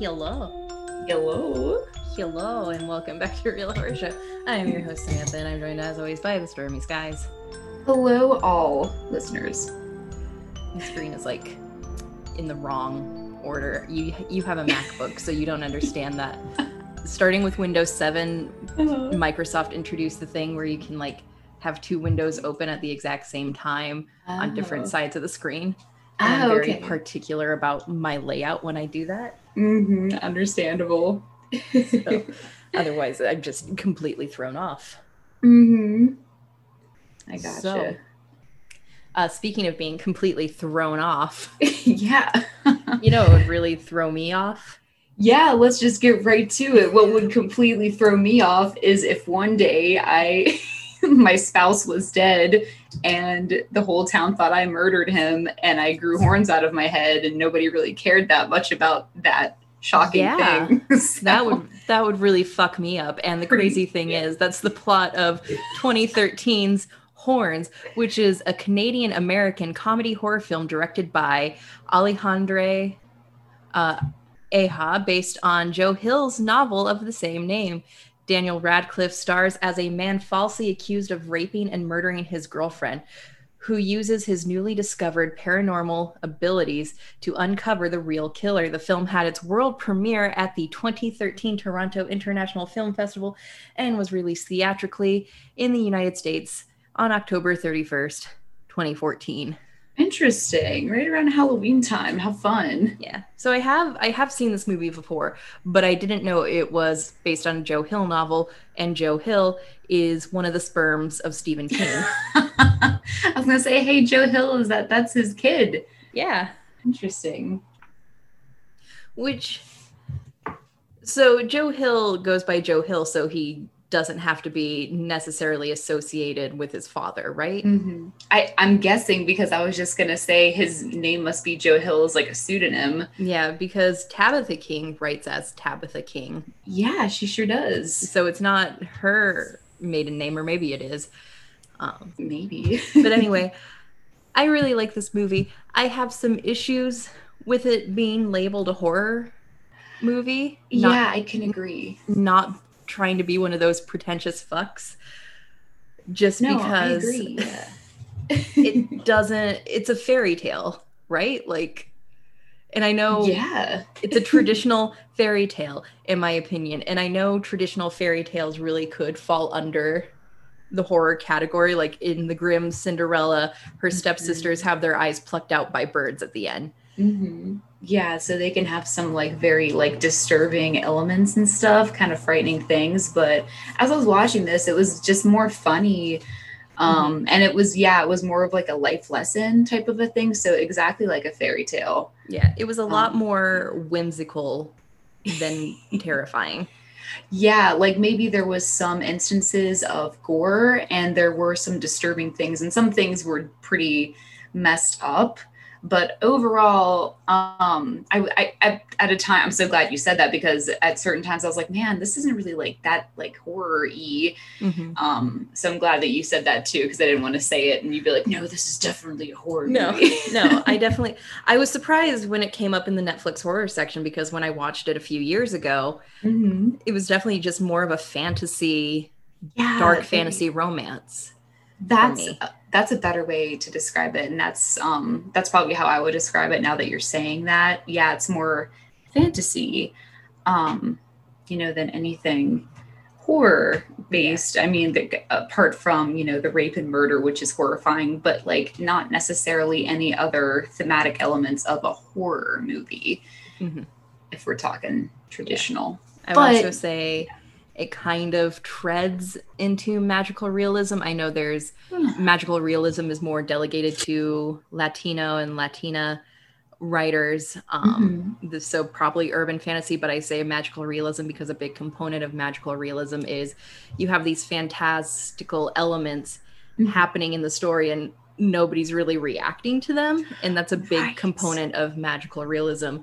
Hello and welcome back to Real Horror Show. I am your host Samantha, and I'm joined as always by the Stormy Skies. Hello all listeners. The screen is like in the wrong order. You have a MacBook, so you don't understand that. Starting with Windows 7, Microsoft introduced the thing where you can like have two windows open at the exact same time on different sides of the screen. And I'm very particular about my layout when I do that. Mm-hmm, understandable. So, otherwise, I'm just completely thrown off. Mm-hmm. I gotcha. So, speaking of being completely thrown off. Yeah. You know, it would really throw me off. Yeah, let's just get right to it. What would completely throw me off is if one day my spouse was dead and the whole town thought I murdered him and I grew horns out of my head and nobody really cared that much about that shocking thing. So that would really fuck me up. And the crazy thing is that's the plot of 2013's Horns, which is a Canadian-American comedy horror film directed by Alejandro Aja, based on Joe Hill's novel of the same name. Daniel Radcliffe stars as a man falsely accused of raping and murdering his girlfriend, who uses his newly discovered paranormal abilities to uncover the real killer. The film had its world premiere at the 2013 Toronto International Film Festival and was released theatrically in the United States on October 31st, 2014. Interesting. Right around Halloween time. How fun. Yeah. So I have seen this movie before, but I didn't know it was based on a Joe Hill novel, and Joe Hill is one of the sperms of Stephen King. I was going to say, hey, Joe Hill, is that's his kid. Yeah. Interesting. So Joe Hill goes by Joe Hill, so he doesn't have to be necessarily associated with his father, right? Mm-hmm. I'm guessing, because I was just going to say his name must be Joe Hill's like a pseudonym. Yeah, because Tabitha King writes as Tabitha King. Yeah, she sure does. So it's not her maiden name, or maybe it is. Maybe. But anyway, I really like this movie. I have some issues with it being labeled a horror movie. I can agree. Not trying to be one of those pretentious fucks, just because I agree. Yeah. It's a fairy tale, right? Like, and I know it's a traditional fairy tale in my opinion, and I know traditional fairy tales really could fall under the horror category, like in the Grimm Cinderella, her stepsisters have their eyes plucked out by birds at the end. Mm-hmm. Yeah, so they can have some like very like disturbing elements and stuff, kind of frightening things. But as I was watching this, it was just more funny. And it was more of like a life lesson type of a thing. So exactly like a fairy tale. Yeah, it was a lot more whimsical than terrifying. Yeah, like maybe there was some instances of gore and there were some disturbing things and some things were pretty messed up. But overall, I at a time, I'm so glad you said that, because at certain times I was like, man, this isn't really like that, like horror-y. Mm-hmm. So I'm glad that you said that too, because I didn't want to say it and you'd be like, no, this is definitely a horror movie. No, I was surprised when it came up in the Netflix horror section, because when I watched it a few years ago, it was definitely just more of a fantasy, dark fantasy romance. That's a better way to describe it, and that's probably how I would describe it now that you're saying that. Yeah, it's more fantasy, than anything horror based. I mean, apart from the rape and murder, which is horrifying, but like not necessarily any other thematic elements of a horror movie. Mm-hmm. If we're talking traditional, I would also say. It kind of treads into magical realism. I know there's magical realism is more delegated to Latino and Latina writers. So probably urban fantasy, but I say magical realism because a big component of magical realism is you have these fantastical elements happening in the story and nobody's really reacting to them. And that's a big component of magical realism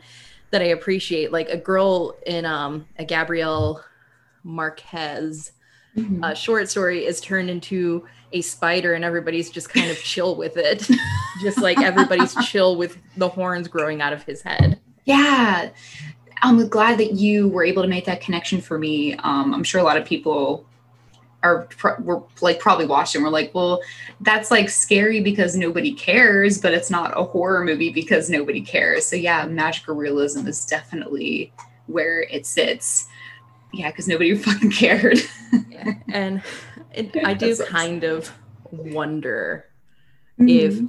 that I appreciate. Like a girl in a Gabrielle Marquez short story is turned into a spider and everybody's just kind of chill with it. Just like everybody's chill with the horns growing out of his head. Yeah. I'm glad that you were able to make that connection for me. I'm sure a lot of people probably watched it and we're like, well, that's like scary because nobody cares, but it's not a horror movie because nobody cares. So yeah, magical realism is definitely where it sits. Yeah, because nobody fucking cared. Yeah. And I do kind of wonder if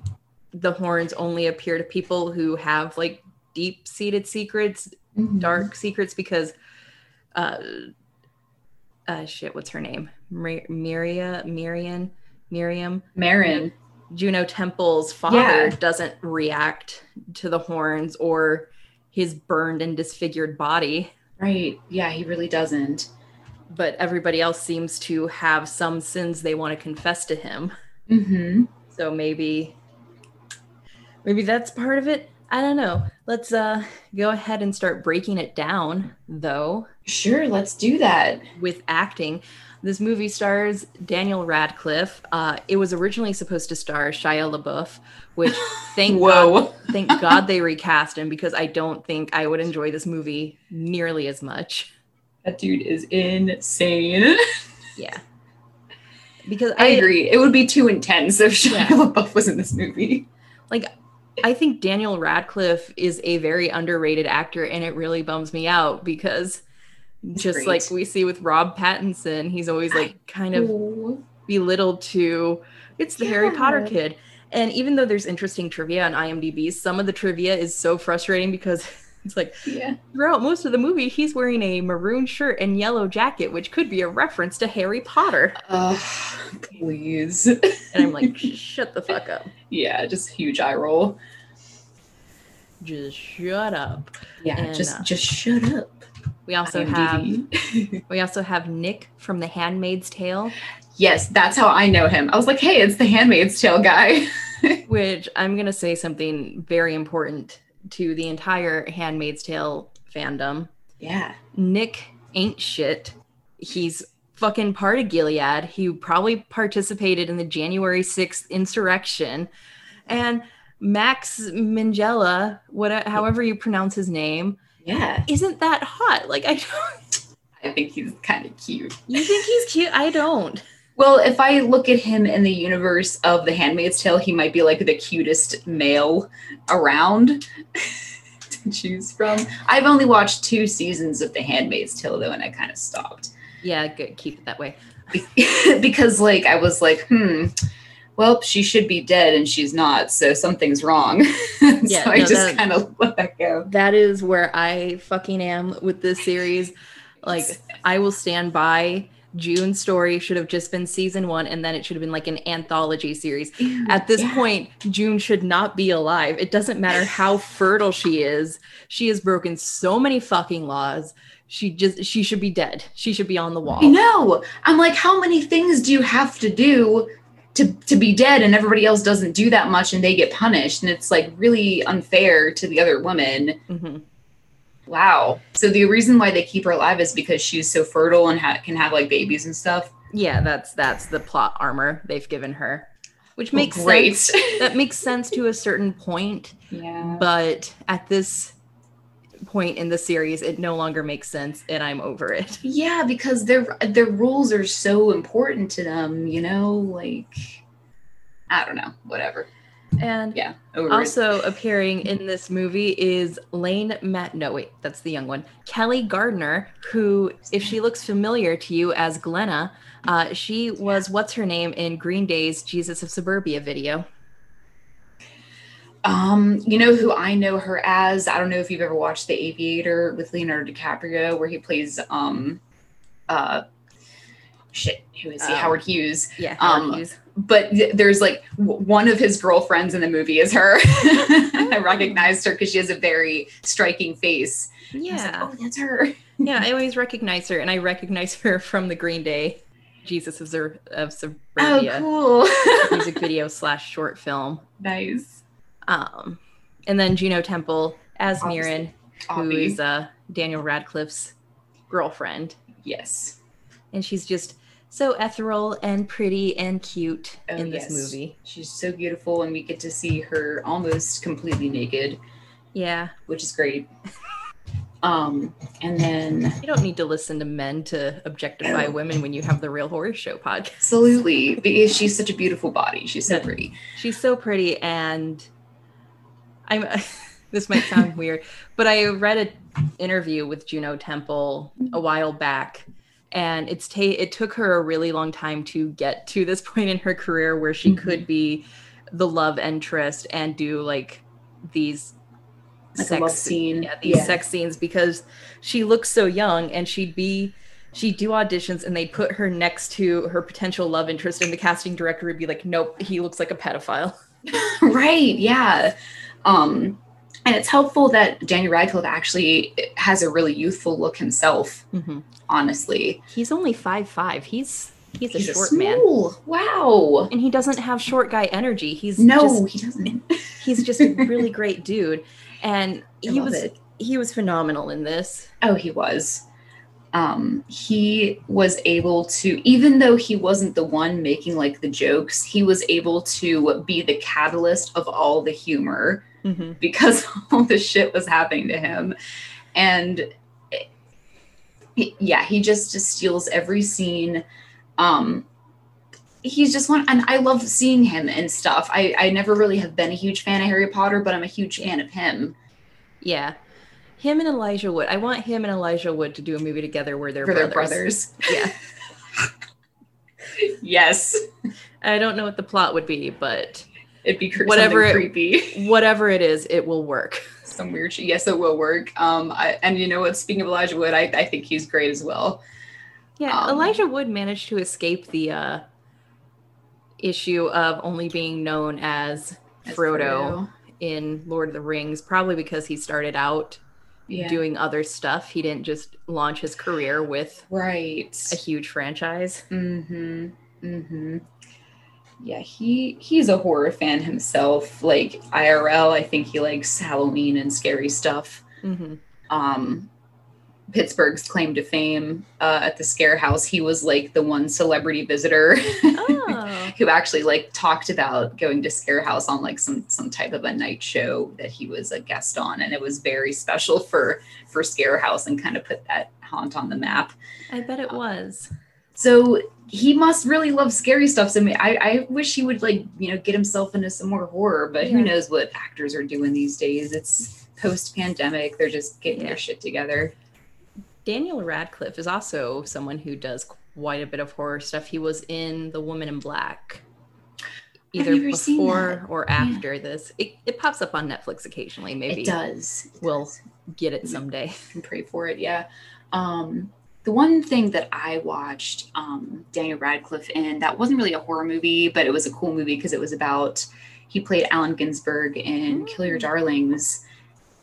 the horns only appear to people who have like deep-seated secrets, dark secrets, because what's her name? Mirren. Juno Temple's father doesn't react to the horns or his burned and disfigured body. Right. Yeah, he really doesn't. But everybody else seems to have some sins they want to confess to him. Mm-hmm. So maybe that's part of it. I don't know. Let's go ahead and start breaking it down, though. Sure, let's do that. With acting. This movie stars Daniel Radcliffe. It was originally supposed to star Shia LaBeouf, which thank God they recast him, because I don't think I would enjoy this movie nearly as much. That dude is insane. Yeah. Because I agree. It would be too intense if Shia LaBeouf was in this movie. Like, I think Daniel Radcliffe is a very underrated actor, and it really bums me out because like we see with Rob Pattinson, he's always like kind of belittled to, it's the Harry Potter kid. And even though there's interesting trivia on IMDb, some of the trivia is so frustrating because it's like throughout most of the movie, he's wearing a maroon shirt and yellow jacket, which could be a reference to Harry Potter. Please. And I'm like, shut the fuck up. Yeah, just huge eye roll. Just shut up. Yeah, and, just shut up. We also have Nick from The Handmaid's Tale. Yes, that's how I know him. I was like, hey, it's The Handmaid's Tale guy. Which I'm gonna say something very important to the entire Handmaid's Tale fandom. Yeah. Nick ain't shit. He's fucking part of Gilead. He probably participated in the January 6th insurrection. And Max Minghella, however you pronounce his name, isn't that hot? Like, I think he's kind of cute. You think he's cute? I don't. Well, if I look at him in the universe of The Handmaid's Tale, he might be like the cutest male around to choose from. I've only watched 2 seasons of The Handmaid's Tale, though, and I kind of stopped. Yeah, good. Keep it that way. Because, like, I was like, well, she should be dead and she's not, so something's wrong. I just kind of let that go. That is where I fucking am with this series. Like, I will stand by... June's story should have just been season 1, and then it should have been like an anthology series. At this point, June should not be alive. It doesn't matter how fertile she is. She has broken so many fucking laws. She should be dead. She should be on the wall. No, I'm like, how many things do you have to do to be dead, and everybody else doesn't do that much and they get punished, and it's like really unfair to the other woman. Mm-hmm. Wow. So the reason why they keep her alive is because she's so fertile and can have like babies and stuff. Yeah, that's the plot armor they've given her, which makes sense. That makes sense to a certain point. Yeah. But at this point in the series, it no longer makes sense, and I'm over it. Yeah, because their rules are so important to them. You know, like I don't know, whatever. And also appearing in this movie is that's the young one, Kelly Gardner, who, if she looks familiar to you as Glenna, she was what's her name in Green Day's Jesus of Suburbia video. You know who I know her as? I don't know if you've ever watched The Aviator with Leonardo DiCaprio, where he plays Howard Hughes. Yeah, Howard Hughes. But there's like one of his girlfriends in the movie is her. I recognized her because she has a very striking face. Yeah. Like, oh, that's her. Yeah, I always recognize her, and I recognize her from the Green Day Jesus of Suburbia. Oh, cool. Music video / short film. Nice. And then Juno Temple as Mirren, who is Daniel Radcliffe's girlfriend. Yes. And she's just so ethereal and pretty and cute in this movie. She's so beautiful, and we get to see her almost completely naked. Yeah. Which is great. And then you don't need to listen to men to objectify women when you have the Real Horror Show podcast. Absolutely, because she's such a beautiful body. She's so pretty. She's so pretty, and I'm. This might sound weird, but I read an interview with Juno Temple a while back, and it took her a really long time to get to this point in her career where she could be the love interest and do like these. Sex scenes, because she looks so young, and she'd do auditions and they'd put her next to her potential love interest, and the casting director would be like, nope, he looks like a pedophile. Right, yeah. And it's helpful that Daniel Radcliffe actually has a really youthful look himself, honestly. He's only 5'5". He's a short man. Wow. And he doesn't have short guy energy. He doesn't. He's just a really great dude. And he was phenomenal in this. Oh, he was. He was able to, even though he wasn't the one making like the jokes, he was able to be the catalyst of all the humor because all the shit was happening to him. And he just steals every scene. He's just one, and I love seeing him and stuff. I never really have been a huge fan of Harry Potter, but I'm a huge fan of him. Yeah. Him and Elijah Wood. I want him and Elijah Wood to do a movie together where they're brothers. Yeah. Yes. I don't know what the plot would be, but it'd be creepy. Whatever it is, it will work. Some weird shit. Yes, it will work. And you know what? Speaking of Elijah Wood, I think he's great as well. Yeah, Elijah Wood managed to escape the issue of only being known as Frodo in Lord of the Rings, probably because he started out doing other stuff. He didn't just launch his career with a huge franchise. Yeah, he's a horror fan himself. Like IRL, I think he likes Halloween and scary stuff. Pittsburgh's claim to fame at the Scare House, he was like the one celebrity visitor who actually like talked about going to Scare House on like some type of a night show that he was a guest on, and it was very special for Scare House and kind of put that haunt on the map. I bet it was. So he must really love scary stuff. So I wish he would like get himself into some more horror, but who knows what actors are doing these days. It's post-pandemic, they're just getting their shit together. Daniel Radcliffe is also someone who does quite a bit of horror stuff. He was in The Woman in Black, either before or after this. It pops up on Netflix occasionally. Maybe it does. We'll get it someday. And pray for it. Yeah. The one thing that I watched Daniel Radcliffe in that wasn't really a horror movie, but it was a cool movie because it was about, he played Allen Ginsberg in Kill Your Darlings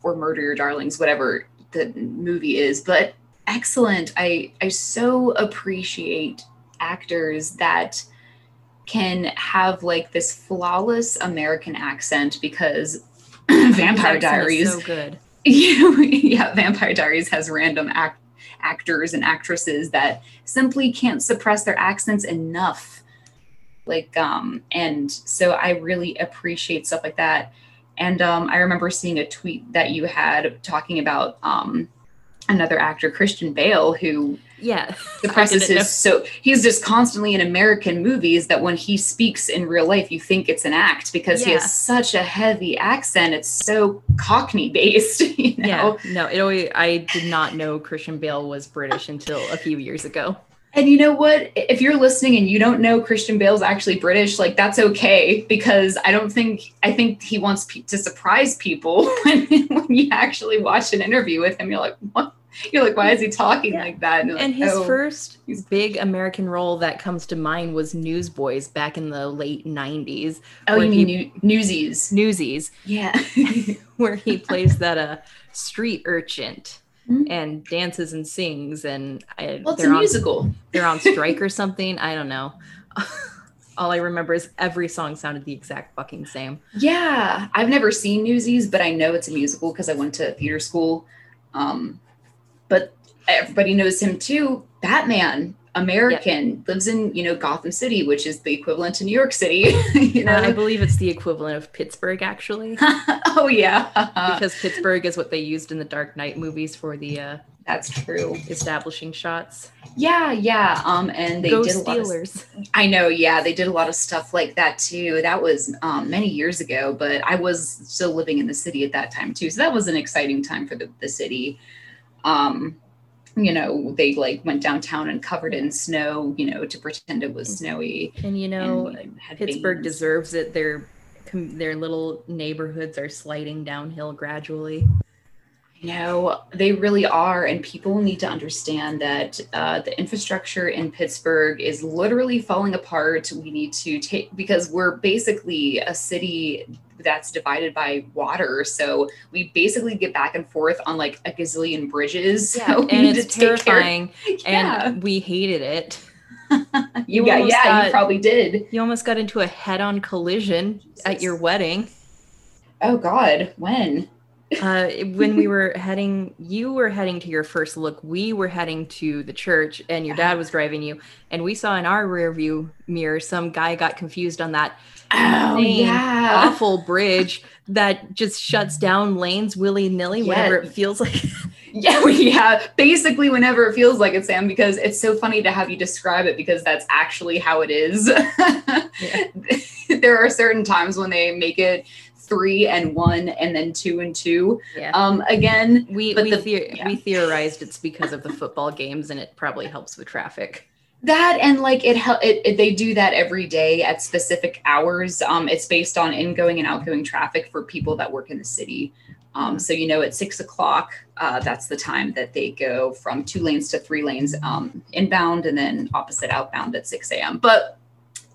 or Murder Your Darlings, whatever the movie is, but excellent. I so appreciate actors that can have like this flawless American accent, because Vampire Diaries is so good. Vampire Diaries has random actors and actresses that simply can't suppress their accents enough. Like, and so I really appreciate stuff like that. And I remember seeing a tweet that you had talking about another actor, Christian Bale, who the process is so, he's just constantly in American movies that when he speaks in real life, you think it's an act because he has such a heavy accent. It's so Cockney based. I did not know Christian Bale was British until a few years ago. And you know what? If you're listening and you don't know Christian Bale's actually British, like that's okay, because I think he wants to surprise people when you actually watch an interview with him. You're like, what? You're like, why is he talking like that? And his first big American role that comes to mind was Newsboys back in the late 90s. Oh, you mean Newsies? Newsies. Yeah. Where he plays that street urchin. And dances and sings, and it's a musical. They're on strike or something. I don't know. All I remember is every song sounded the exact fucking same. Yeah, I've never seen Newsies, but I know it's a musical because I went to theater school. But everybody knows him too. Batman. American, lives in, you know, Gotham City, which is the equivalent to New York City. You know, I believe it's the equivalent of Pittsburgh, actually. Oh, yeah. Because Pittsburgh is what they used in the Dark Knight movies for the that's true. Establishing shots. Yeah, yeah. And they did Steelers. I know, yeah. They did a lot of stuff like that too. That was many years ago, but I was still living in the city at that time too. So that was an exciting time for the city. You know, they like went downtown and covered in snow, you know, to pretend it was snowy. And you know, Pittsburgh deserves it. Their little neighborhoods are sliding downhill gradually. No, they really are. And people need to understand that the infrastructure in Pittsburgh is literally falling apart. We need to take, because we're basically a city that's divided by water. So we basically get back and forth on like a gazillion bridges. Yeah, so and it's terrifying. Yeah. And we hated it. You probably did. You almost got into a head-on collision at your wedding. Oh God, when? When we were heading, you were heading to your first look, we were heading to the church and your dad was driving you, and we saw in our rear view mirror, some guy got confused on that awful bridge that just shuts down lanes willy-nilly whenever it feels like. Yeah, basically whenever it feels like it, Sam, because it's so funny to have you describe it because that's actually how it is. There are certain times when they make it 3 and 1 and then 2 and 2. Again, we theorized it's because of the football games and it probably helps with traffic. That and like it they do that every day at specific hours. It's based on ingoing and outgoing traffic for people that work in the city. So you know at 6 o'clock, that's the time that they go from 2 lanes to 3 lanes inbound and then opposite outbound at 6 a.m. But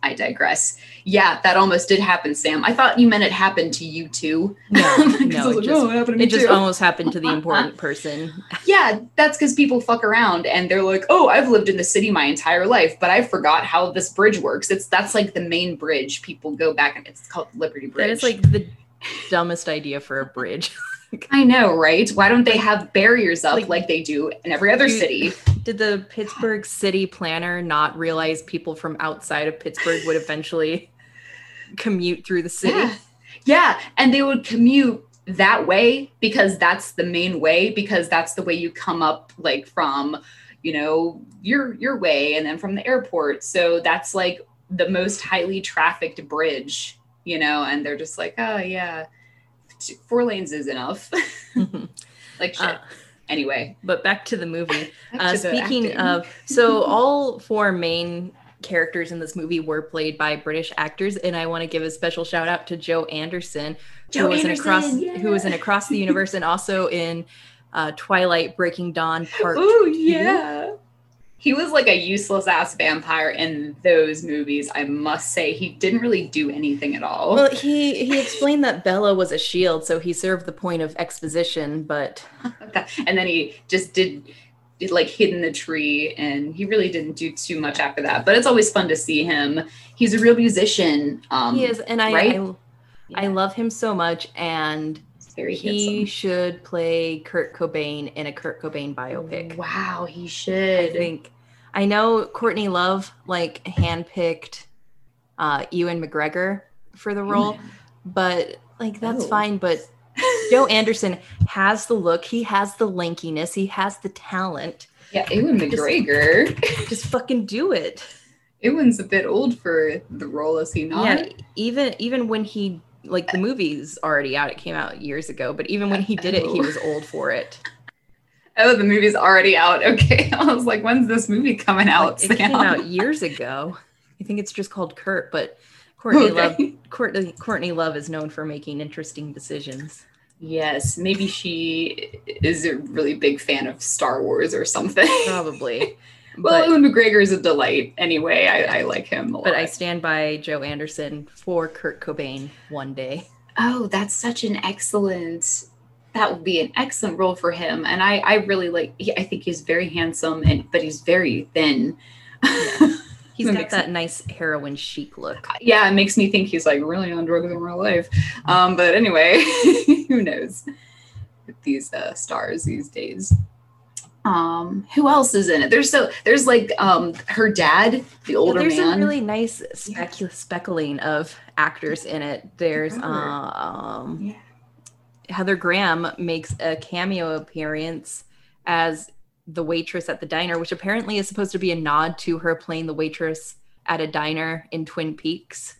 I digress. Yeah, that almost did happen, Sam. I thought you meant it happened to you too. No, it just almost happened to the important person. Yeah, that's because people fuck around and they're like, oh, I've lived in the city my entire life, but I forgot how this bridge works. That's like the main bridge. People go back and it's called Liberty Bridge. That is like the dumbest idea for a bridge. I know, right? Why don't they have barriers up like they do in every other city? Did the Pittsburgh city planner not realize people from outside of Pittsburgh would eventually commute through the city? Yeah, and they would commute that way because that's the main way, because that's the way you come up like from, you know, your way and then from the airport. So that's like the most highly trafficked bridge, you know, and they're just like, oh yeah. 4 lanes is enough. Like shit. Anyway. But back to the movie. Speaking of, all four main characters in this movie were played by British actors, and I want to give a special shout out to Joe Anderson, who was in Across the Universe and also in Twilight: Breaking Dawn Part 2. Yeah. He was like a useless ass vampire in those movies. I must say, he didn't really do anything at all. Well, he explained that Bella was a shield, so he served the point of exposition, but and then he just did like hid in the tree, and he really didn't do too much after that. But it's always fun to see him. He's a real musician. He is, and I love him so much. And he should play Kurt Cobain in a Kurt Cobain biopic. Wow, he should. I know Courtney Love like handpicked Ewan McGregor for the role, but like that's fine. But Joe Anderson has the look, he has the lankiness, he has the talent. Yeah, Ewan McGregor. Just fucking do it. Ewan's a bit old for the role, is he not? Yeah, even when he like the movie's already out. It came out years ago, but even when he did it, he was old for it. Oh, the movie's already out. Okay. I was like, when's this movie coming out? It came out years ago. I think it's just called Kurt, but Courtney Love is known for making interesting decisions. Yes. Maybe she is a really big fan of Star Wars or something. Probably. Well, Ewan McGregor is a delight anyway. I like him a lot. But I stand by Joe Anderson for Kurt Cobain one day. Oh, that's such an excellent, that would be an excellent role for him. And I really like, I think he's very handsome, but he's very thin. Yeah. He's got that nice heroin chic look. Yeah, it makes me think he's like really on drugs in real life. But anyway, who knows with these stars these days. Who else is in it? There's like her dad, the older man. There's a really nice speckling of actors in it. There's Heather Graham makes a cameo appearance as the waitress at the diner, which apparently is supposed to be a nod to her playing the waitress at a diner in Twin Peaks.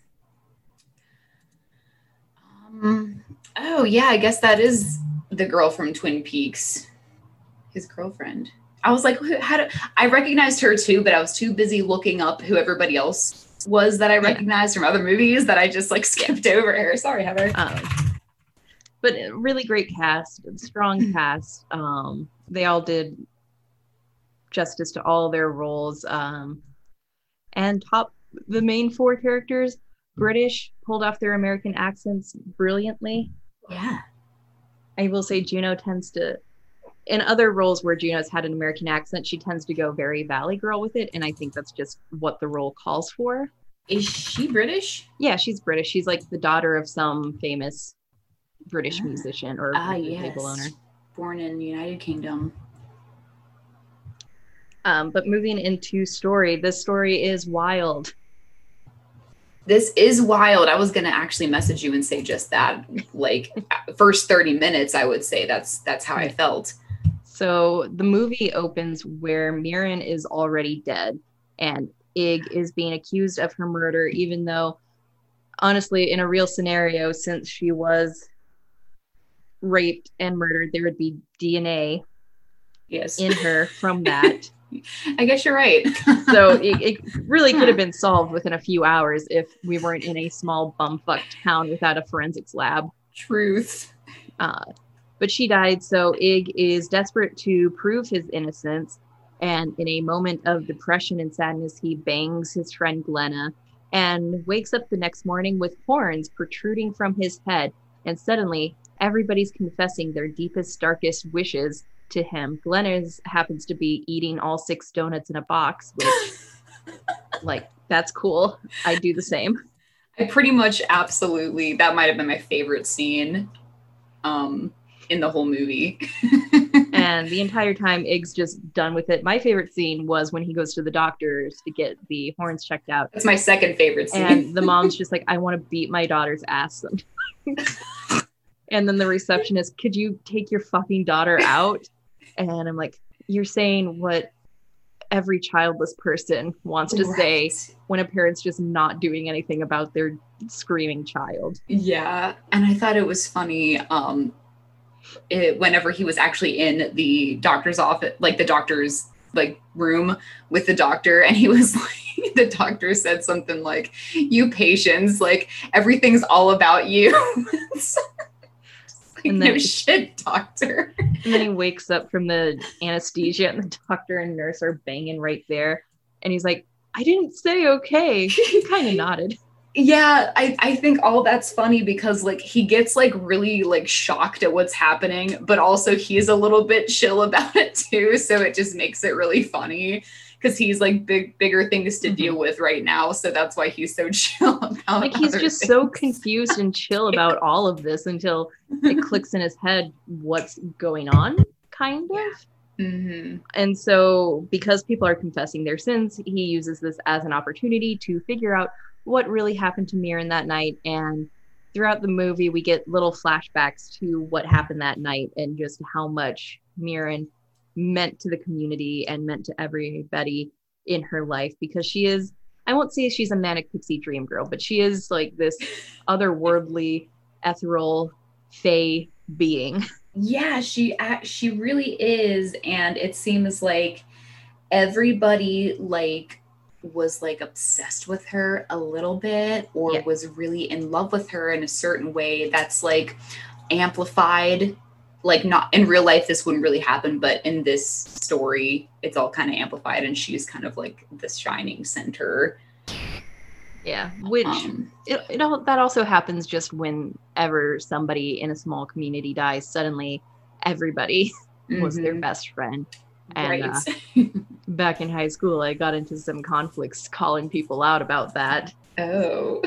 Oh yeah, I guess that is the girl from Twin Peaks. His girlfriend. I was like, I recognized her too, but I was too busy looking up who everybody else was that I recognized from other movies that I just like skipped over her. Sorry, Heather. But really great cast, strong cast. They all did justice to all their roles. And the main four characters, British, pulled off their American accents brilliantly. Yeah. I will say Juno tends to, in other roles where Juno's had an American accent, she tends to go very Valley Girl with it. And I think that's just what the role calls for. Is she British? Yeah, she's British. She's like the daughter of some famous British musician or label owner. Born in the United Kingdom. But moving into story, this story is wild. This is wild. I was going to actually message you and say just that. Like, first 30 minutes, I would say that's how I felt. So the movie opens where Mirren is already dead and Ig is being accused of her murder, even though, honestly, in a real scenario, since she was raped and murdered, there would be DNA in her from that. I guess you're right. So it really could have been solved within a few hours if we weren't in a small bumfuck town without a forensics lab. Truth. But she died, so Ig is desperate to prove his innocence, and in a moment of depression and sadness, he bangs his friend Glenna and wakes up the next morning with horns protruding from his head, and suddenly everybody's confessing their deepest, darkest wishes to him. Glenna's happens to be eating all 6 donuts in a box, which, like, that's cool. I do the same. I pretty much absolutely, that might have been my favorite scene in the whole movie. And the entire time, Ig's just done with it. My favorite scene was when he goes to the doctors to get the horns checked out. That's my second favorite scene. And the mom's just like, I want to beat my daughter's ass sometimes. And then the receptionist, could you take your fucking daughter out? And I'm like, you're saying what every childless person wants to say when a parent's just not doing anything about their screaming child. Yeah. And I thought it was funny whenever he was actually in the doctor's office, like the doctor's like room with the doctor, and he was like, the doctor said something like, you patients, like everything's all about you. And then, no shit, doctor. And then he wakes up from the anesthesia, and the doctor and nurse are banging right there. And he's like, I didn't say okay. He kind of nodded. Yeah, I think all that's funny because, like, he gets, like, really, like, shocked at what's happening. But also he's a little bit chill about it, too. So it just makes it really funny because he's, like, bigger things to deal with right now. So that's why he's so chill about it. Like, he's just so confused and chill about all of this until it clicks in his head what's going on, kind of. Mm-hmm. And so because people are confessing their sins, he uses this as an opportunity to figure out what really happened to Mirren that night. And throughout the movie, we get little flashbacks to what happened that night and just how much Mirren meant to the community and meant to everybody in her life, because she is, I won't say she's a manic pixie dream girl, but she is like this otherworldly, ethereal, fae being. Yeah, she really is. And it seems like everybody like was like obsessed with her a little bit, or was really in love with her in a certain way that's like amplified. Like, not in real life, this wouldn't really happen, but in this story, it's all kind of amplified, and she's kind of like the shining center. Yeah, which that also happens just whenever somebody in a small community dies. Suddenly, everybody was their best friend. And back in high school, I got into some conflicts calling people out about that. Oh,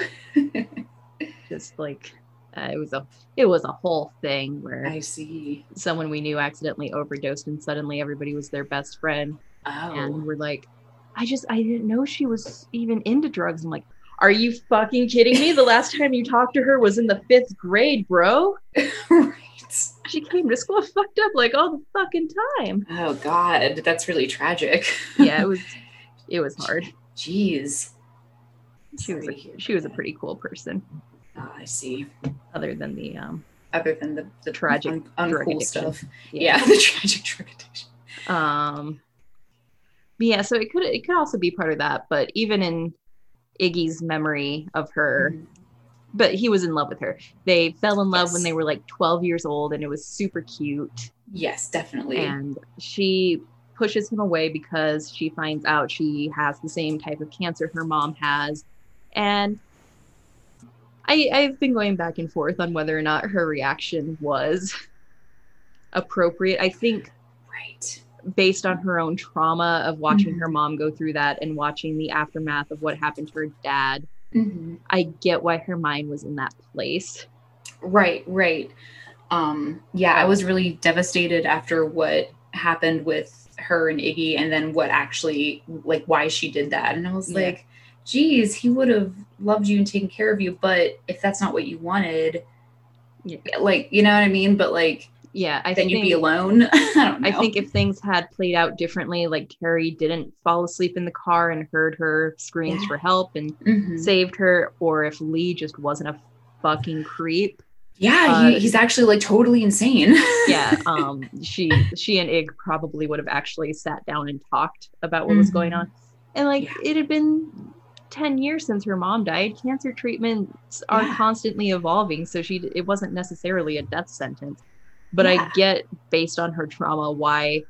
just like It was a whole thing where I see someone we knew accidentally overdosed, and suddenly everybody was their best friend. Oh. And we're like, I didn't know she was even into drugs. I'm like, are you fucking kidding me? The last time you talked to her was in the 5th grade, bro. Right. She came to school fucked up like all the fucking time. Oh God, that's really tragic. Yeah, it was hard. Jeez. She was a pretty cool person. Oh, I see. Other than the tragic drug addiction stuff. Yeah, the tragic drug addiction. But yeah, so it could also be part of that, but even in Iggy's memory of her, mm-hmm. But he was in love with her. They fell in love when they were like 12 years old, and it was super cute. Yes, definitely. And she pushes him away because she finds out she has the same type of cancer her mom has. And I've been going back and forth on whether or not her reaction was appropriate. I think based on her own trauma of watching mm-hmm. her mom go through that and watching the aftermath of what happened to her dad, mm-hmm. I get why her mind was in that place. Right. Yeah, I was really devastated after what happened with her and Iggy, and then what actually, like, why she did that. And I was like, geez, he would have loved you and taken care of you, but if that's not what you wanted, like, you know what I mean? But like, yeah, I then think, you'd be alone. I don't know. I think if things had played out differently, like Carrie didn't fall asleep in the car and heard her screams for help and mm-hmm. saved her, or if Lee just wasn't a fucking creep. Yeah, he's actually like totally insane. Yeah, she and Ig probably would have actually sat down and talked about what mm-hmm. was going on. And like it had been 10 years since her mom died. Cancer treatments are constantly evolving, so it wasn't necessarily a death sentence. But I get, based on her trauma, why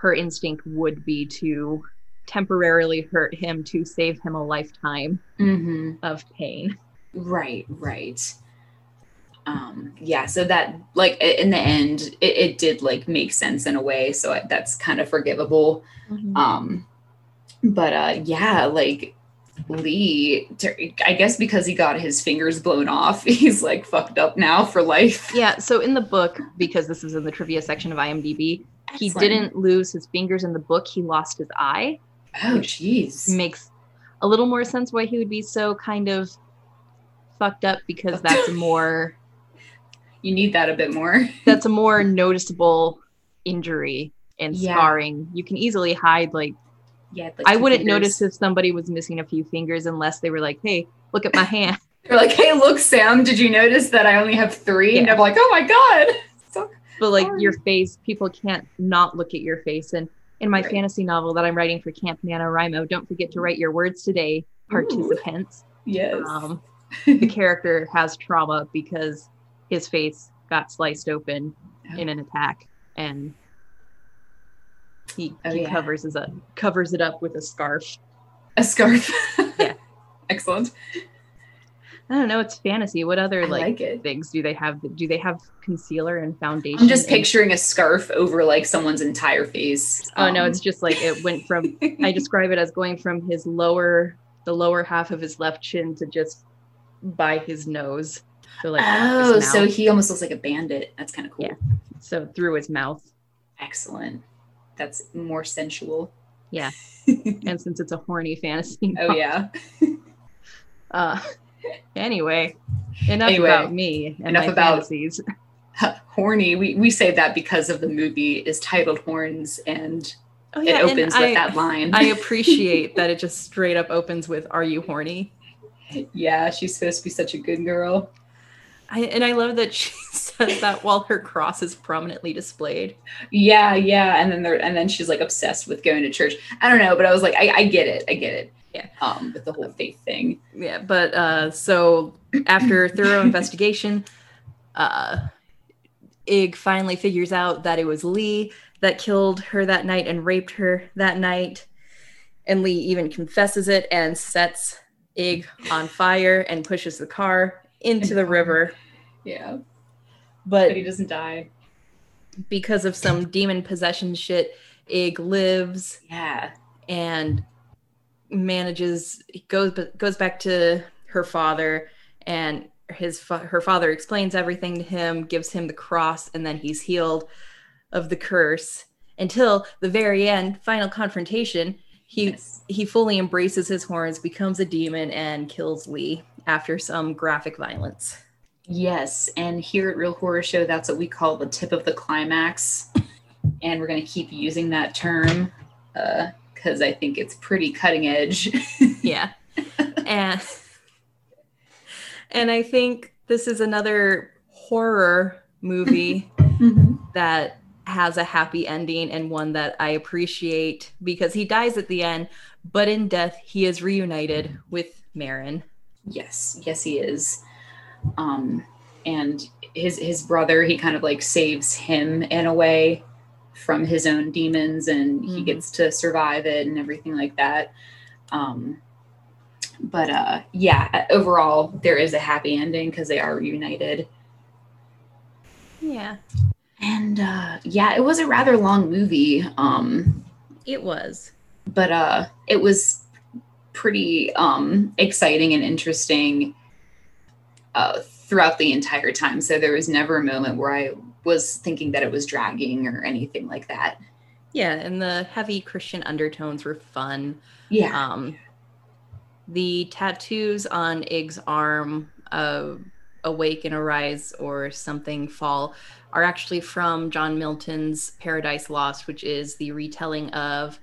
her instinct would be to temporarily hurt him to save him a lifetime mm-hmm. of pain. Right. Yeah, so that, like, in the end, it did, like, make sense in a way, so that's kind of forgivable. Mm-hmm. But like, Lee, I guess because he got his fingers blown off, he's like fucked up now for life. Yeah, so in the book, because this is in the trivia section of IMDb, he didn't lose his fingers in the book, he lost his eye. Oh, jeez. Makes a little more sense why he would be so kind of fucked up, because that's more... You need that a bit more. That's a more noticeable injury and scarring. You can easily hide, like... Yeah, like I wouldn't notice if somebody was missing a few fingers unless they were like, hey, look at my hand. They're like, hey, look, Sam, did you notice that I only have 3? Yeah. And I'm like, oh my God. So but like your face, people can't not look at your face. And in my fantasy novel that I'm writing for Camp NaNoWriMo, don't forget to write your words today, participants. Ooh, yes. The character has trauma because his face got sliced open in an attack, and he covers it up with a scarf. A scarf. Yeah. Excellent. I don't know. It's fantasy. What other like things do they have? Do they have concealer and foundation? I'm just picturing a scarf over like someone's entire face. Oh no, it's just like it went from. I describe it as going from his the lower half of his left chin to just by his nose. So like so he almost looks like a bandit. That's kind of cool. Yeah. So through his mouth. Excellent. That's more sensual. Yeah. And since it's a horny fantasy novel. Oh, yeah. Anyway, about me and my fantasies. Horny. We say that because of the movie is titled Horns, and it opens with that line. I appreciate that it just straight up opens with, are you horny? Yeah, she's supposed to be such a good girl. I love that she says that while her cross is prominently displayed. Yeah, and then she's like obsessed with going to church. I don't know, but I was like, I get it. Yeah. With the whole faith thing. Yeah, but so after thorough investigation, Ig finally figures out that it was Lee that killed her that night and raped her that night, and Lee even confesses it and sets Ig on fire and pushes the car into the river. Yeah. But he doesn't die. Because of some demon possession shit, Ig lives. Yeah. And goes back to her father, and her father explains everything to him, gives him the cross, and then he's healed of the curse until the very end, final confrontation. He fully embraces his horns, becomes a demon, and kills Lee after some graphic violence. Yes, and here at Real Horror Show, that's what we call the tip of the climax, and we're going to keep using that term because I think it's pretty cutting edge. Yeah, and I think this is another horror movie that has a happy ending, and one that I appreciate because he dies at the end, but in death he is reunited with Mirren. Yes he is, and his brother, he kind of like saves him in a way from his own demons, and he gets to survive it and everything like that. But overall there is a happy ending because they are reunited. Yeah. And, it was a rather long movie. It was. But it was pretty exciting and interesting throughout the entire time. So there was never a moment where I was thinking that it was dragging or anything like that. Yeah, and the heavy Christian undertones were fun. Yeah. The tattoos on Ig's arm of Awake and Arise or Something Fall are actually from John Milton's Paradise Lost, which is the retelling of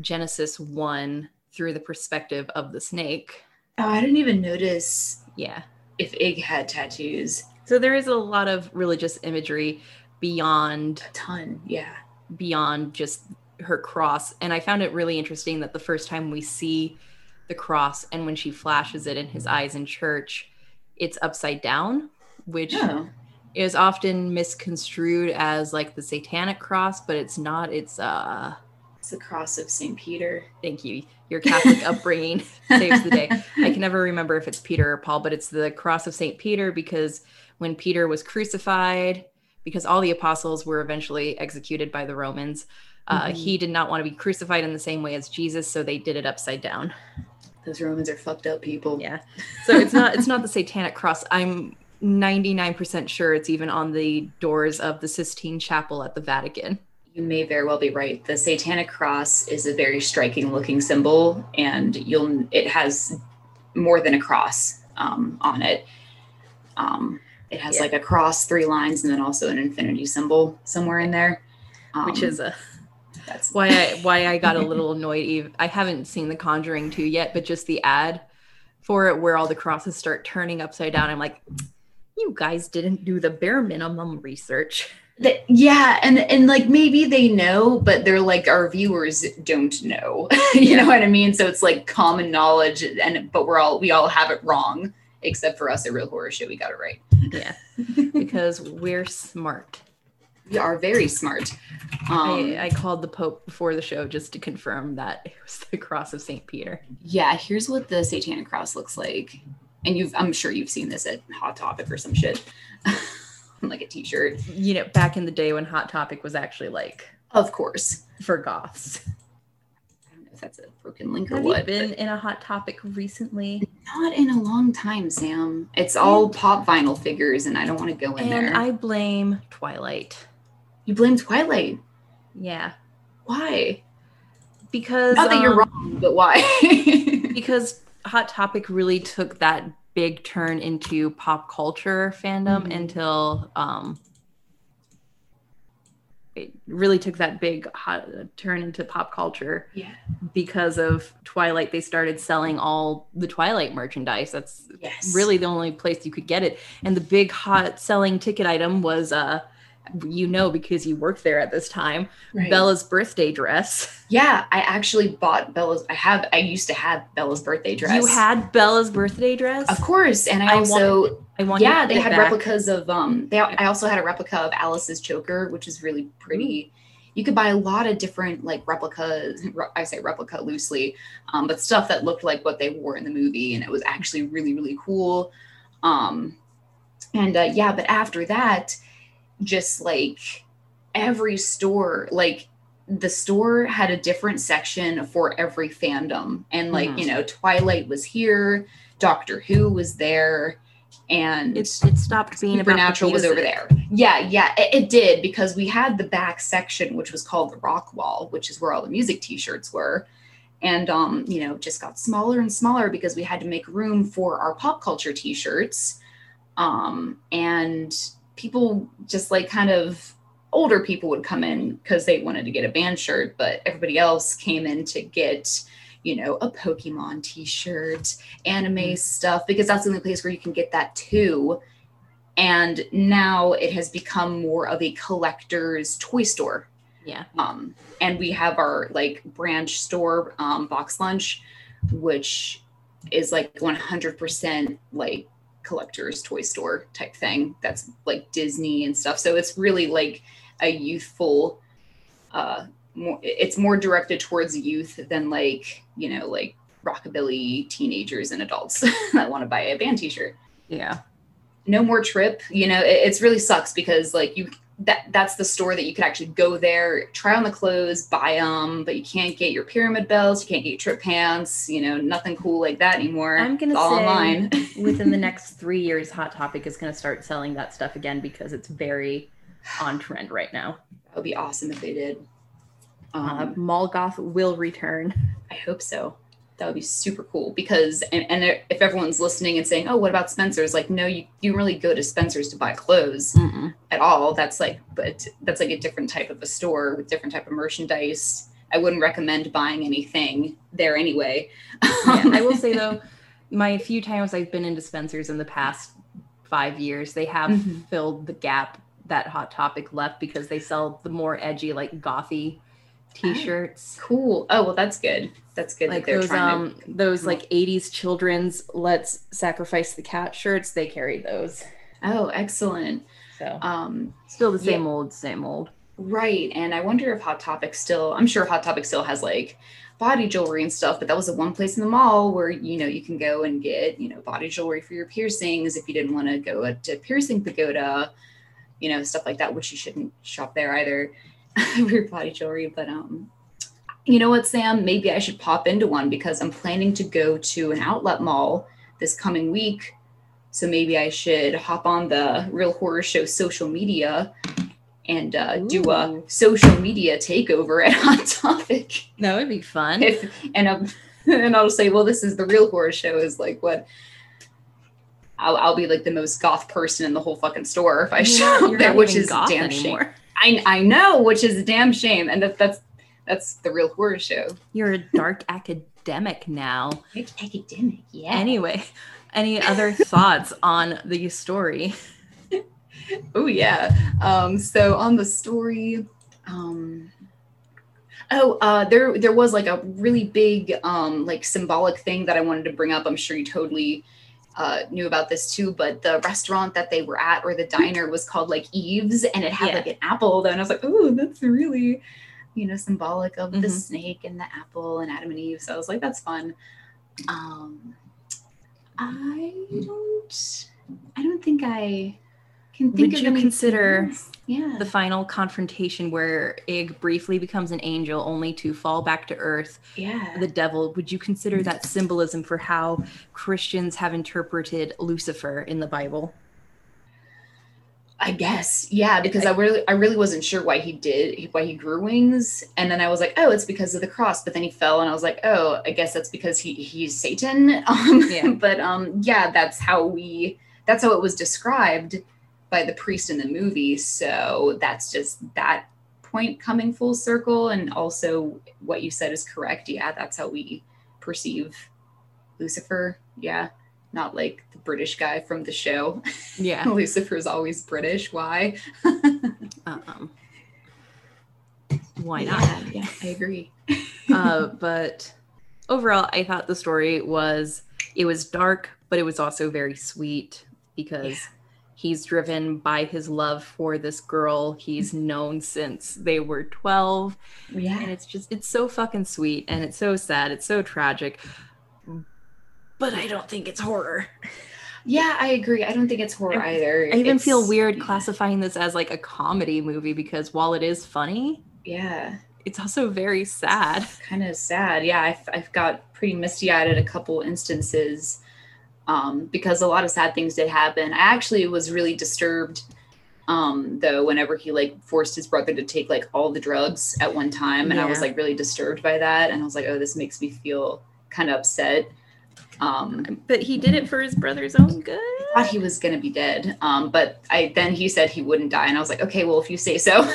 Genesis 1 through the perspective of the snake. Oh, I didn't even notice if Ig had tattoos. So there is a lot of religious imagery beyond... A ton, yeah. Beyond just her cross. And I found it really interesting that the first time we see the cross and when she flashes it in his eyes in church, it's upside down, which... Oh. Is often misconstrued as like the satanic cross, but it's not. It's the cross of Saint Peter. Thank you. Your Catholic upbringing saves the day. I can never remember if it's Peter or Paul, but it's the cross of Saint Peter because when Peter was crucified, because all the apostles were eventually executed by the Romans, he did not want to be crucified in the same way as Jesus, so they did it upside down. Those Romans are fucked up people. Yeah. So it's not. It's not the satanic cross. I'm 99% sure it's even on the doors of the Sistine Chapel at the Vatican. You may very well be right. The Satanic Cross is a very striking looking symbol, and it has more than a cross on it. It has like a cross, three lines, and then also an infinity symbol somewhere in there. Which is that's why I got a little annoyed. I haven't seen The Conjuring 2 yet, but just the ad for it where all the crosses start turning upside down, I'm like, you guys didn't do the bare minimum research. And like maybe they know, but they're like, our viewers don't know. You know what I mean? So it's like common knowledge, but we all have it wrong, except for us at Real Horror Show, we got it right. Yeah, because we're smart. We are very smart. I called the Pope before the show just to confirm that it was the cross of St. Peter. Yeah, here's what the satanic cross looks like. And I'm sure you've seen this at Hot Topic or some shit, like a t-shirt. You know, back in the day when Hot Topic was actually like, of course, for goths. I don't know if that's a broken link or what. Have you been in a Hot Topic recently? Not in a long time, Sam. It's all pop vinyl figures, and I don't want to go in there. And I blame Twilight. You blame Twilight? Yeah. Why? Because not that you're wrong, but why? Because Hot Topic really took that big turn into pop culture fandom until it really took that big turn into pop culture. Yeah. Because of Twilight, they started selling all the Twilight merchandise. That's really the only place you could get it. And the big hot selling ticket item was, because you worked there at this time, right, Bella's birthday dress. Yeah, I actually bought Bella's. I used to have Bella's birthday dress. You had Bella's birthday dress? Of course. And they had replicas of, I also had a replica of Alice's choker, which is really pretty. You could buy a lot of different like replicas. I say replica loosely, but stuff that looked like what they wore in the movie. And it was actually really, really cool. But after that, just like every store, like the store had a different section for every fandom, and like Twilight was here, Doctor Who was there, and it stopped being Supernatural about was over there. Yeah, it did, because we had the back section, which was called the rock wall, which is where all the music t-shirts were. And, just got smaller and smaller because we had to make room for our pop culture t-shirts. And people just kind of older people would come in because they wanted to get a band shirt, but everybody else came in to get, a Pokemon t-shirt, anime stuff, because that's the only place where you can get that too. And now it has become more of a collector's toy store. Yeah. And we have our branch store, Box Lunch, which is 100% collector's toy store type thing. That's Disney and stuff. So it's really a youthful, it's more directed towards youth than rockabilly teenagers and adults that want to buy a band t-shirt. Yeah. No more trip. It's really sucks because that's the store that you could actually go there, try on the clothes, buy them, but you can't get your pyramid belts, you can't get your trip pants, nothing cool like that anymore. I'm going to say online. Within the next 3 years, Hot Topic is going to start selling that stuff again because it's very on trend right now. That would be awesome if they did. Mall Goth will return. I hope so. That would be super cool because, and if everyone's listening and saying, oh, what about Spencer's? No, you really go to Spencer's to buy clothes at all. That's but that's a different type of a store with different type of merchandise. I wouldn't recommend buying anything there anyway. Yeah, I will say though, my few times I've been into Spencer's in the past 5 years, they have filled the gap that Hot Topic left because they sell the more edgy, gothy t-shirts. Oh, cool. Oh, well, that's good. That's good. That they're those, trying to... those 80s children's Let's Sacrifice the Cat shirts, they carry those. Oh, excellent. So still the same old, same old. Right. And I wonder if Hot Topic still, I'm sure Hot Topic still has body jewelry and stuff, but that was the one place in the mall where, you can go and get, body jewelry for your piercings if you didn't want to go to Piercing Pagoda, stuff like that, which you shouldn't shop there either. Weird body jewelry, but you know what, Sam, maybe I should pop into one because I'm planning to go to an outlet mall this coming week, so maybe I should hop on the Real Horror Show social media and do a social media takeover at Hot Topic. That would be fun. And I'll say, well, this is the Real Horror Show is what I'll be the most goth person in the whole fucking store if I show up there, which is damn shame. I know, which is a damn shame. And that's the Real Horror Show. You're a dark academic now. Dark academic, yeah. Anyway, any other thoughts on the story? Oh, yeah. So on the story, there was a really big symbolic thing that I wanted to bring up. I'm sure you totally knew about this too, but the restaurant that they were at, or the diner, was called Eve's, and it had an apple though, and I was oh, that's really symbolic of the snake and the apple and Adam and Eve, so I was that's fun. I don't think I can think Would of you any consider things? Yeah. The final confrontation where Ig briefly becomes an angel only to fall back to earth. Yeah. The devil. Would you consider that symbolism for how Christians have interpreted Lucifer in the Bible? I guess. Yeah. Because I really wasn't sure why he grew wings. And then I was oh, it's because of the cross, but then he fell and I was oh, I guess that's because he's Satan. But that's how it was described by the priest in the movie, so that's just that point coming full circle. And also what you said is correct, that's how we perceive Lucifer, not the British guy from the show. Lucifer's always British. Why? Why not? Yeah, I agree. But overall I thought the story was dark, but it was also very sweet because he's driven by his love for this girl he's known since they were 12. Yeah. And it's so fucking sweet. And it's so sad. It's so tragic. But I don't think it's horror. Yeah, I agree. I don't think it's horror either. I even feel weird classifying this as a comedy movie because while it is funny, it's also very sad. Kind of sad. Yeah, I've got pretty misty-eyed at a couple instances because a lot of sad things did happen. I actually was really disturbed, though, whenever he like forced his brother to take like all the drugs at one time. And I was like really disturbed by that. And I was like, oh, this makes me feel kind of upset. But he did it for his brother's own good. I thought he was going to be dead. But then he said he wouldn't die. And I was like, okay, well, if you say so.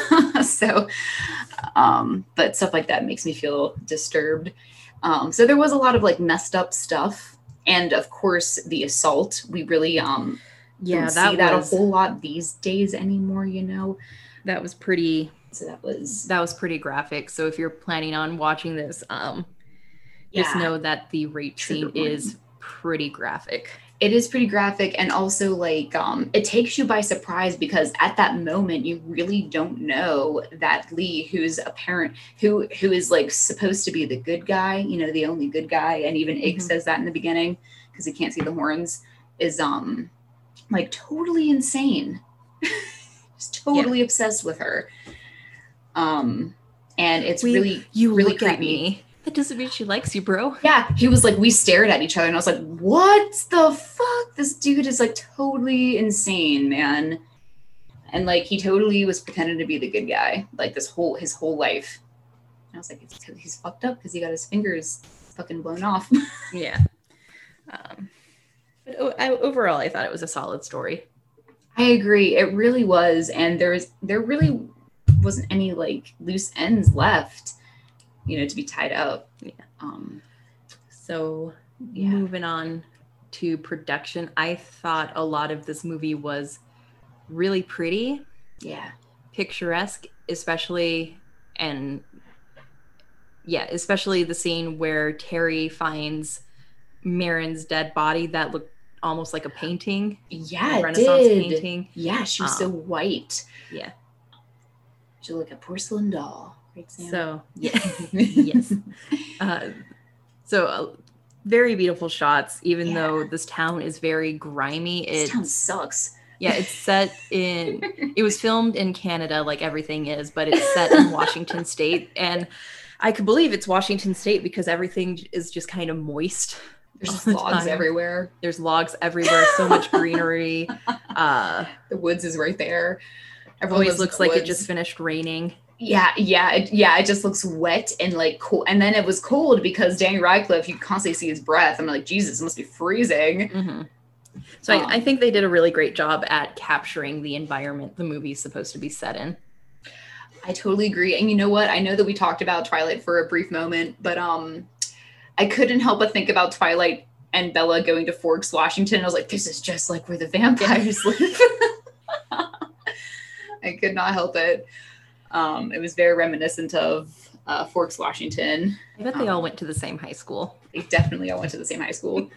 But stuff like that makes me feel disturbed. So there was a lot of like messed up stuff. And of course the assault, we really, see that a whole lot these days anymore, you know? That was pretty, so that was pretty graphic. So if you're planning on watching this, just know that the rape scene is pretty graphic. It is pretty graphic. And also like, it takes you by surprise because at that moment, you really don't know that Lee, who's a parent who is like supposed to be the good guy, you know, the only good guy. And even Ig says that in the beginning, cause he can't see the horns, is, like totally insane. Just totally obsessed with her. And it's really look creepy. At me. That doesn't mean she likes you, bro. Yeah, he was like, we stared at each other and I was like, what the fuck? This dude is like totally insane, man. And like, he totally was pretending to be the good guy, like his whole life. And I was like, he's fucked up because he got his fingers fucking blown off. Yeah. Overall, I thought it was a solid story. I agree. It really was. And there really wasn't any like loose ends left, you know, to be tied up. Yeah. Moving on to production, I thought a lot of this movie was really pretty. Yeah. Picturesque, especially the scene where Terry finds Mirren's dead body that looked almost like a painting. Yeah, a Renaissance painting. Yeah, she was so white. Yeah. She looked like a porcelain doll. Right, Sam? So, yeah. Yes. Very beautiful shots, even though this town is very grimy. This town sucks. Yeah, it's set in... It was filmed in Canada, like everything is, but it's set in Washington State. And I could believe it's Washington State because everything is just kind of moist. There's just logs everywhere. There's logs everywhere. So much greenery. The woods is right there. Everyone always looks like it just finished raining. Yeah. It just looks wet and like cool. And then it was cold because Daniel Radcliffe, you constantly see his breath. I'm like, Jesus, it must be freezing. Mm-hmm. So I think they did a really great job at capturing the environment the movie's supposed to be set in. I totally agree. And you know what? I know that we talked about Twilight for a brief moment, but I couldn't help but think about Twilight and Bella going to Forks, Washington. I was like, this is just like where the vampires live. I could not help it. It was very reminiscent of Forks, Washington. I bet they all went to the same high school. They definitely all went to the same high school.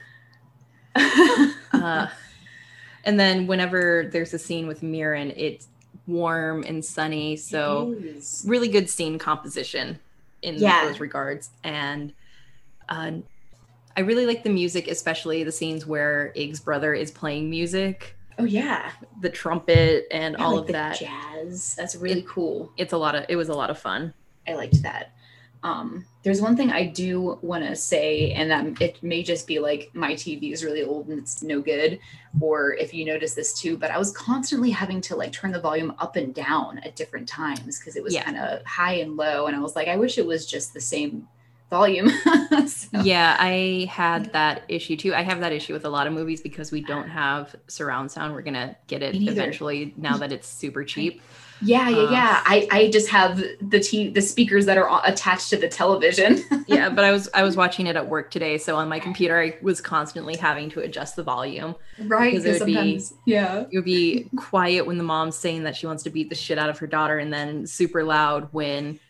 And then whenever there's a scene with Mirren, it's warm and sunny, so really good scene composition in those regards. And I really like the music, especially the scenes where Ig's brother is playing music. Oh yeah, the trumpet and all of that jazz. That's really cool. It was a lot of fun. I liked that. There's one thing I do want to say, and that it may just be like my TV is really old and it's no good, or if you notice this too, but I was constantly having to like turn the volume up and down at different times because it was kind of high and low. And I was like, I wish it was just the same volume. Yeah, I had that issue too. I have that issue with a lot of movies because we don't have surround sound. We're going to get it eventually now that it's super cheap. Yeah. I just have the speakers that are attached to the television. Yeah, but I was watching it at work today, so on my computer I was constantly having to adjust the volume. Right, because it would be quiet when the mom's saying that she wants to beat the shit out of her daughter, and then super loud when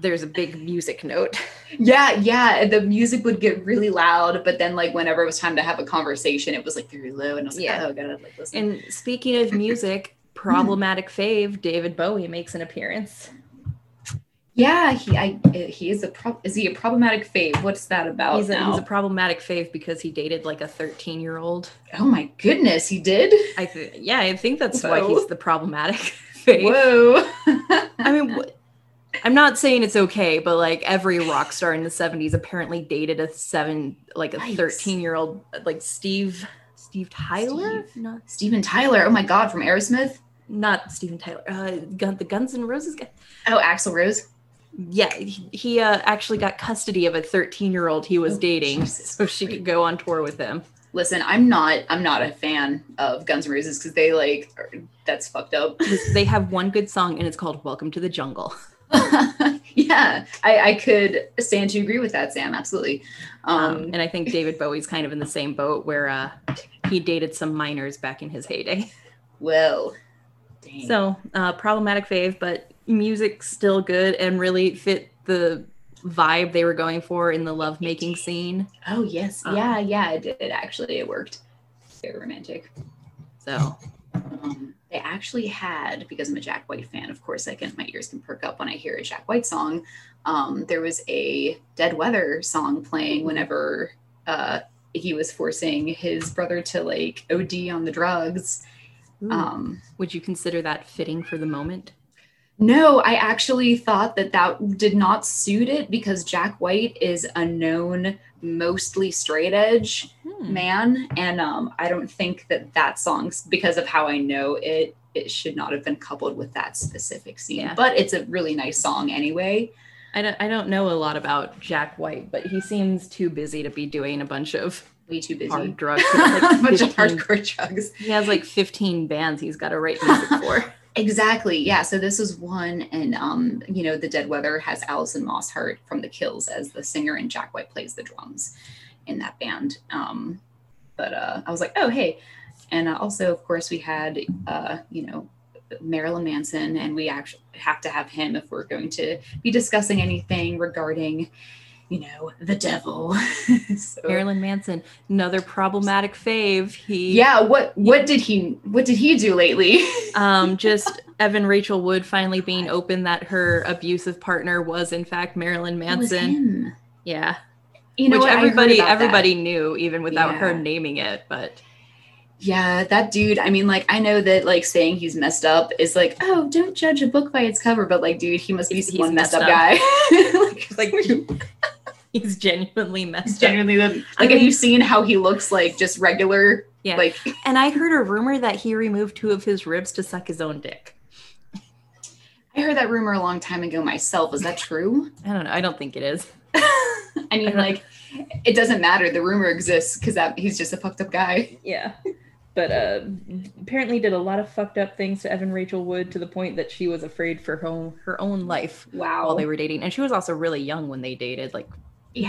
there's a big music note. Yeah, the music would get really loud, but then like whenever it was time to have a conversation, it was like very low, and I was like, oh god, like listen. And speaking of music. Problematic fave David Bowie makes an appearance. Yeah, he is is he a problematic fave? What's that about? He's a problematic fave because he dated like a 13-year-old. Oh my goodness, he did. I think that's why he's the problematic fave. Whoa. I mean, I'm not saying it's okay, but like every rock star in the 70s apparently dated a 13-year-old, like Steven Tyler? No. Steven Tyler. Oh my God, from Aerosmith? Not Steven Tyler. The Guns N' Roses guy. Oh, Axl Rose? Yeah, he actually got custody of a 13-year-old he was dating, Jesus, so she could go on tour with him. Listen, I'm not a fan of Guns N' Roses because they that's fucked up. They have one good song and it's called Welcome to the Jungle. Yeah, I could stand to agree with that, Sam. Absolutely. And I think David Bowie's kind of in the same boat where he dated some minors back in his heyday. Well, dang. So problematic fave, but music still good and really fit the vibe they were going for in the lovemaking scene. Oh yes, yeah, it did actually. It worked. Very romantic. So they actually had, because I'm a Jack White fan, of course my ears can perk up when I hear a Jack White song. There was a Dead Weather song playing whenever he was forcing his brother to like OD on the drugs. Ooh. Would you consider that fitting for the moment? No, I actually thought that did not suit it because Jack White is a known, mostly straight edge man. And I don't think that song, because of how I know it, it should not have been coupled with that specific scene. Yeah. But it's a really nice song anyway. I don't know a lot about Jack White, but he seems too busy to be doing a bunch of hard drugs. A bunch of hardcore drugs. He has 15 bands he's got to write music for. Exactly. Yeah. So this is one. And, The Dead Weather has Alison Mosshart from The Kills as the singer, and Jack White plays the drums in that band. But I was like, oh, hey. And also, of course, we had, Marilyn Manson, and we actually have to have him if we're going to be discussing anything regarding, the devil. So, Marilyn Manson, another problematic fave. What did he do lately? Just Evan Rachel Wood finally being open that her abusive partner was in fact Marilyn Manson. It was him. Yeah. Which everybody knew even without her naming it, but yeah, that dude, I mean, I know that saying he's messed up is oh, don't judge a book by its cover, but dude, he must be one messed up guy. He's genuinely messed up. Have you seen how he looks just regular? Yeah. And I heard a rumor that he removed two of his ribs to suck his own dick. I heard that rumor a long time ago myself. Is that true? I don't know. I don't think it is. I mean, it doesn't matter. The rumor exists because he's just a fucked up guy. Yeah. But apparently did a lot of fucked up things to Evan Rachel Wood to the point that she was afraid for her own life while they were dating. And she was also really young when they dated,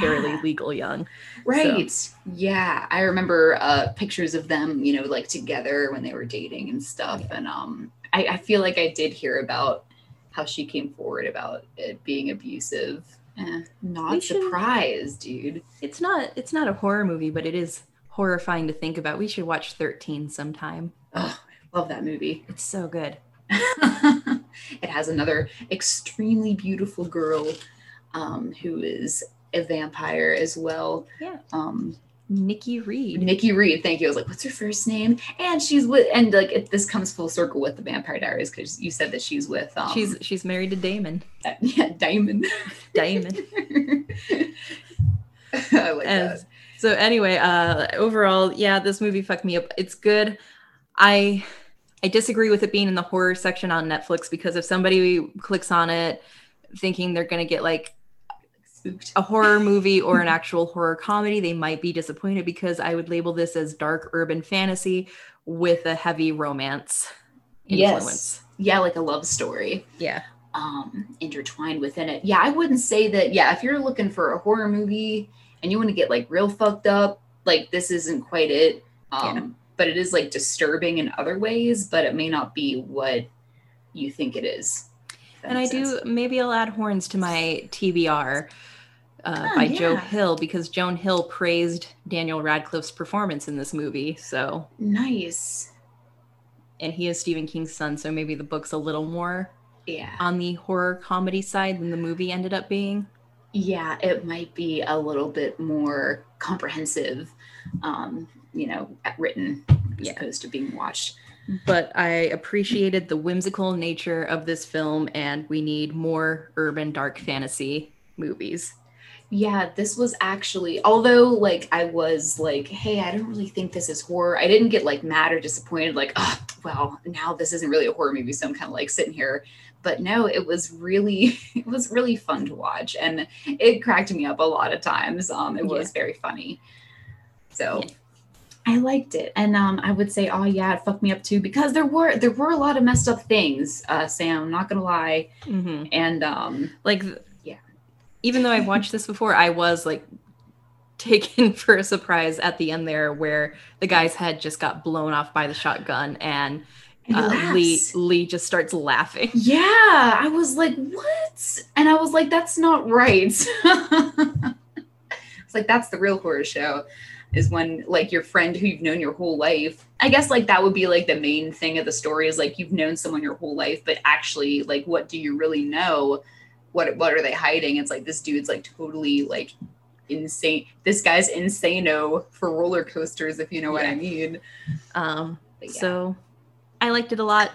fairly legal young. Right. So. Yeah. I remember pictures of them, together when they were dating and stuff. And I feel like I did hear about how she came forward about it being abusive. Not surprised, dude. It's not a horror movie, but it is horrifying to think about. We should watch 13 sometime. Oh, I love that movie. It's so good. It has another extremely beautiful girl who is a vampire as well. Yeah. Nikki Reed. Thank you. I was what's her first name? And she's with, and this comes full circle with the Vampire Diaries because you said that she's with. She's married to Damon. Damon. I that. So anyway, overall, yeah, this movie fucked me up. It's good. I disagree with it being in the horror section on Netflix because if somebody clicks on it thinking they're going to get spooked, a horror movie or an actual horror comedy, they might be disappointed because I would label this as dark urban fantasy with a heavy romance influence. Yes. Yeah, a love story. Yeah. Intertwined within it. Yeah, I wouldn't say that. Yeah, if you're looking for a horror movie and you want to get real fucked up, this isn't quite it. But it is disturbing in other ways, but it may not be what you think it is. And maybe I'll add Horns to my TBR by Joe Hill, because Joan Hill praised Daniel Radcliffe's performance in this movie. So nice. And he is Stephen King's son, so maybe the book's a little more on the horror comedy side than the movie ended up being. Yeah, it might be a little bit more comprehensive, written as opposed to being watched. but I appreciated the whimsical nature of this film, and we need more urban dark fantasy movies. Yeah, this was actually, although like I was like, hey, I don't really think this is horror. I didn't get like mad or disappointed, like, oh, well, now this isn't really a horror movie, so I'm kind of like sitting here. But no, it was really fun to watch, and it cracked me up a lot of times. It was very funny. So yeah. I liked it. And I would say, oh yeah, it fucked me up too, because there were a lot of messed up things, Sam, I'm not gonna lie. Mm-hmm. And even though I've watched this before, I was like taken for a surprise at the end there, where the guy's head just got blown off by the shotgun, and Lee just starts laughing. Yeah, I was like, what? And I was like, that's not right. It's like, that's the real horror show, is when like your friend who you've known your whole life, I guess like that would be like the main thing of the story, is like you've known someone your whole life, but actually like, what do you really know? What are they hiding? It's like, this dude's like totally like insane. This guy's insano for roller coasters, if you know what I mean. So I liked it a lot.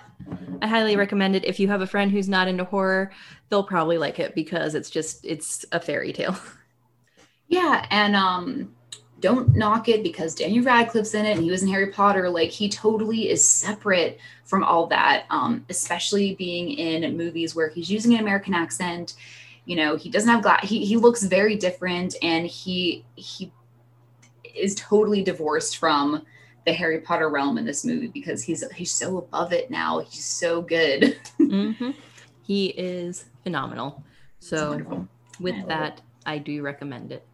I highly recommend it. If you have a friend who's not into horror, they'll probably like it, because it's a fairy tale. Yeah. And, don't knock it because Daniel Radcliffe's in it and he was in Harry Potter. Like, he totally is separate from all that, especially being in movies where he's using an American accent. You know, he doesn't have glasses. He looks very different, and he is totally divorced from the Harry Potter realm in this movie, because he's so above it now. He's so good. Mm-hmm. He is phenomenal. So with that, I do recommend it.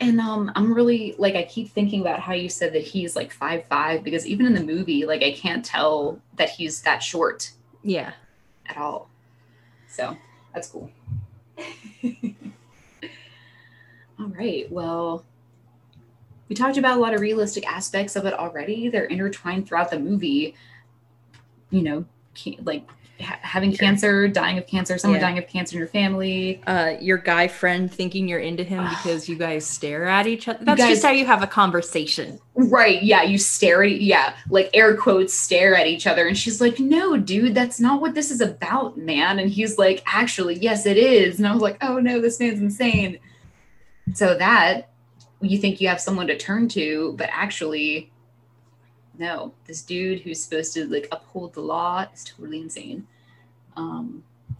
And I'm really, like, I keep thinking about how you said that he's like 5'5", because even in the movie, like, I can't tell that he's that short. Yeah. At all. So that's cool. All right. Well, we talked about a lot of realistic aspects of it already. They're intertwined throughout the movie. You know, having cancer, dying of cancer, someone dying of cancer in your family, your guy friend thinking you're into him because you guys stare at each other. That's just how you have a conversation, right? Yeah, you stare at, like, air quotes, stare at each other, and she's like, no dude, that's not what this is about, man. And he's like, actually, yes it is. And I was like, oh no, this man's insane. So that you think you have someone to turn to, but actually no, this dude who's supposed to like uphold the law is totally insane.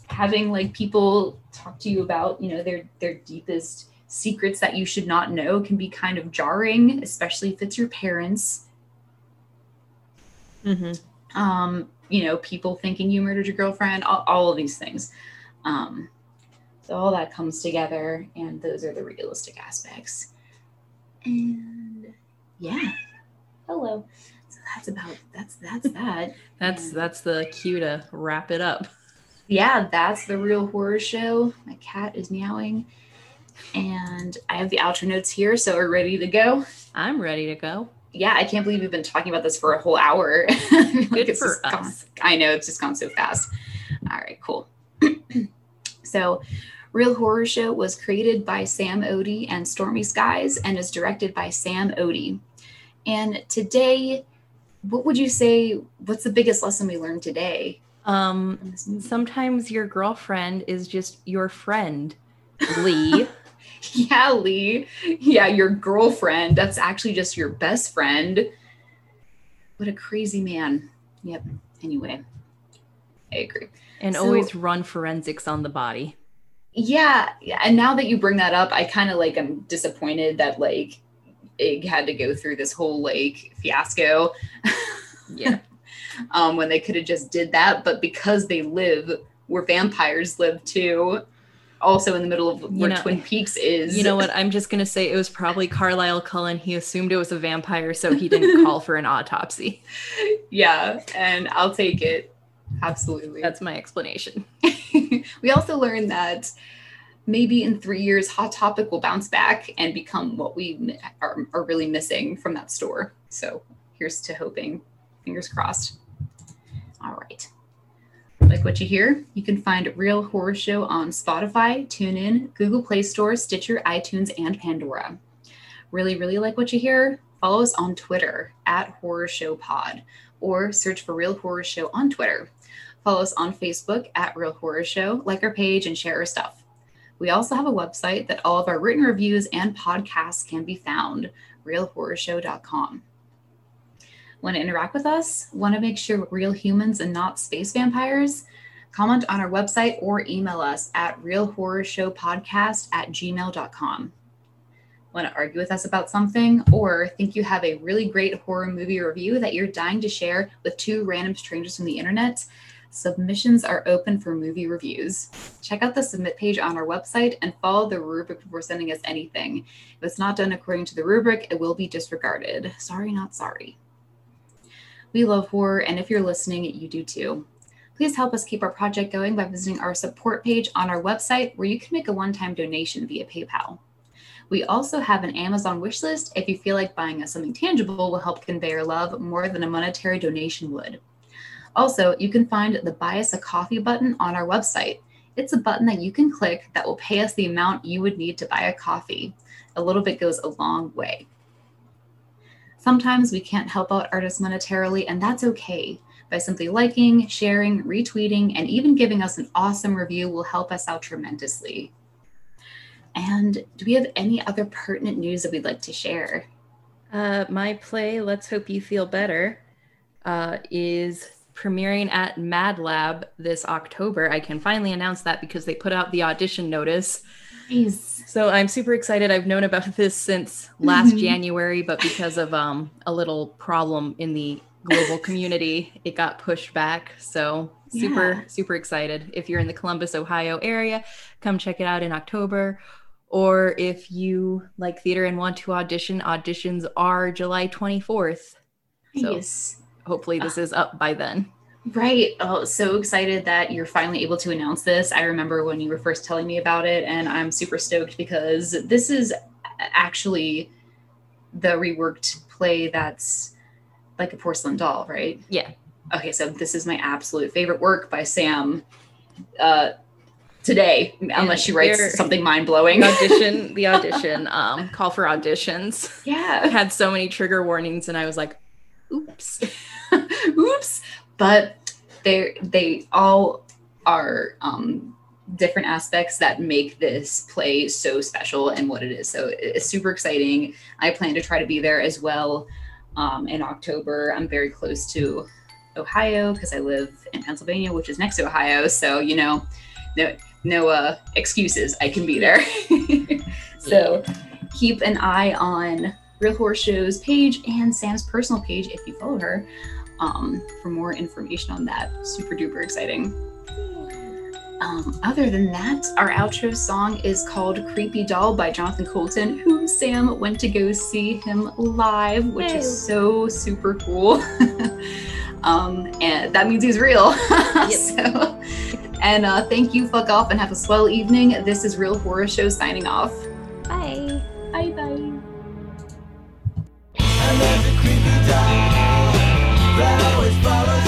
Having like people talk to you about, you know, their deepest secrets that you should not know can be kind of jarring, especially if it's your parents. Mm-hmm. You know, people thinking you murdered your girlfriend, all of these things. So all that comes together, and those are the realistic aspects. And yeah. Hello. So that's that. That's the cue to wrap it up. Yeah, that's the real horror show. My cat is meowing, and I have the outro notes here, so we're ready to go. I'm ready to go. Yeah, I can't believe we've been talking about this for a whole hour. Good for us. I know, it's just gone so fast. All right, cool. So, Real Horror Show was created by Sam Odie and Stormy Skies, and is directed by Sam Odie. And today, what would you say, what's the biggest lesson we learned today? Sometimes your girlfriend is just your friend, Lee. Yeah, Lee. Yeah, your girlfriend. That's actually just your best friend. What a crazy man. Yep. Anyway, I agree. And so, always run forensics on the body. Yeah. And now that you bring that up, I kind of like, I'm disappointed that like, Ig had to go through this whole like fiasco. Yeah. When they could have just did that, but because they live where vampires live too, also in the middle of where Twin Peaks is. You know what? I'm just gonna say it was probably Carlisle Cullen. He assumed it was a vampire, so he didn't call for an autopsy. Yeah, and I'll take it. Absolutely. That's my explanation. We also learned that maybe in 3 years, Hot Topic will bounce back and become what we are really missing from that store. So here's to hoping. Fingers crossed. All right. Like what you hear? You can find Real Horror Show on Spotify, TuneIn, Google Play Store, Stitcher, iTunes, and Pandora. Really, really like what you hear? Follow us on Twitter @HorrorShowPod or search for Real Horror Show on Twitter. Follow us on Facebook @Real Horror Show, like our page and share our stuff. We also have a website that all of our written reviews and podcasts can be found, realhorrorshow.com. Want to interact with us? Want to make sure we're real humans and not space vampires? Comment on our website or email us at realhorrorshowpodcast@gmail.com. Want to argue with us about something or think you have a really great horror movie review that you're dying to share with two random strangers from the internet? Submissions are open for movie reviews. Check out the submit page on our website and follow the rubric before sending us anything. If it's not done according to the rubric, it will be disregarded. Sorry, not sorry. We love horror, and if you're listening, you do too. Please help us keep our project going by visiting our support page on our website, where you can make a one-time donation via PayPal. We also have an Amazon wish list if you feel like buying us something tangible will help convey our love more than a monetary donation would. Also, you can find the Buy Us a Coffee button on our website. It's a button that you can click that will pay us the amount you would need to buy a coffee. A little bit goes a long way. Sometimes we can't help out artists monetarily, and that's okay. By simply liking, sharing, retweeting, and even giving us an awesome review will help us out tremendously. And do we have any other pertinent news that we'd like to share? My play, Let's Hope You Feel Better, is premiering at Mad Lab this October. I can finally announce that because they put out the audition notice. Nice. So I'm super excited. I've known about this since last January, but because of a little problem in the global community, it got pushed back. So super excited. If you're in the Columbus, Ohio area, come check it out in October. Or if you like theater and want to audition, auditions are July 24th. Nice. So hopefully this is up by then. Right. Oh, so excited that you're finally able to announce this. I remember when you were first telling me about it, and I'm super stoked because this is actually the reworked play that's like a porcelain doll, right? Yeah. Okay, so this is my absolute favorite work by Sam today, unless she writes something mind-blowing. The audition, call for auditions. Yeah. Had so many trigger warnings, and I was like, oops. But they all are different aspects that make this play so special and what it is. So it's super exciting. I plan to try to be there as well in October. I'm very close to Ohio because I live in Pennsylvania, which is next to Ohio. So, you know, no excuses. I can be there. So keep an eye on Real Horror Show's page and Sam's personal page if you follow her for more information on that. Super duper exciting. Other than that, our outro song is called Creepy Doll by Jonathan Coulton, who Sam went to go see him live, which is so super cool. And that means he's real. Yep. So, thank you, fuck off, and have a swell evening. This is Real Horror Show signing off. Bye. Bye. I love the creepy doll that always follows.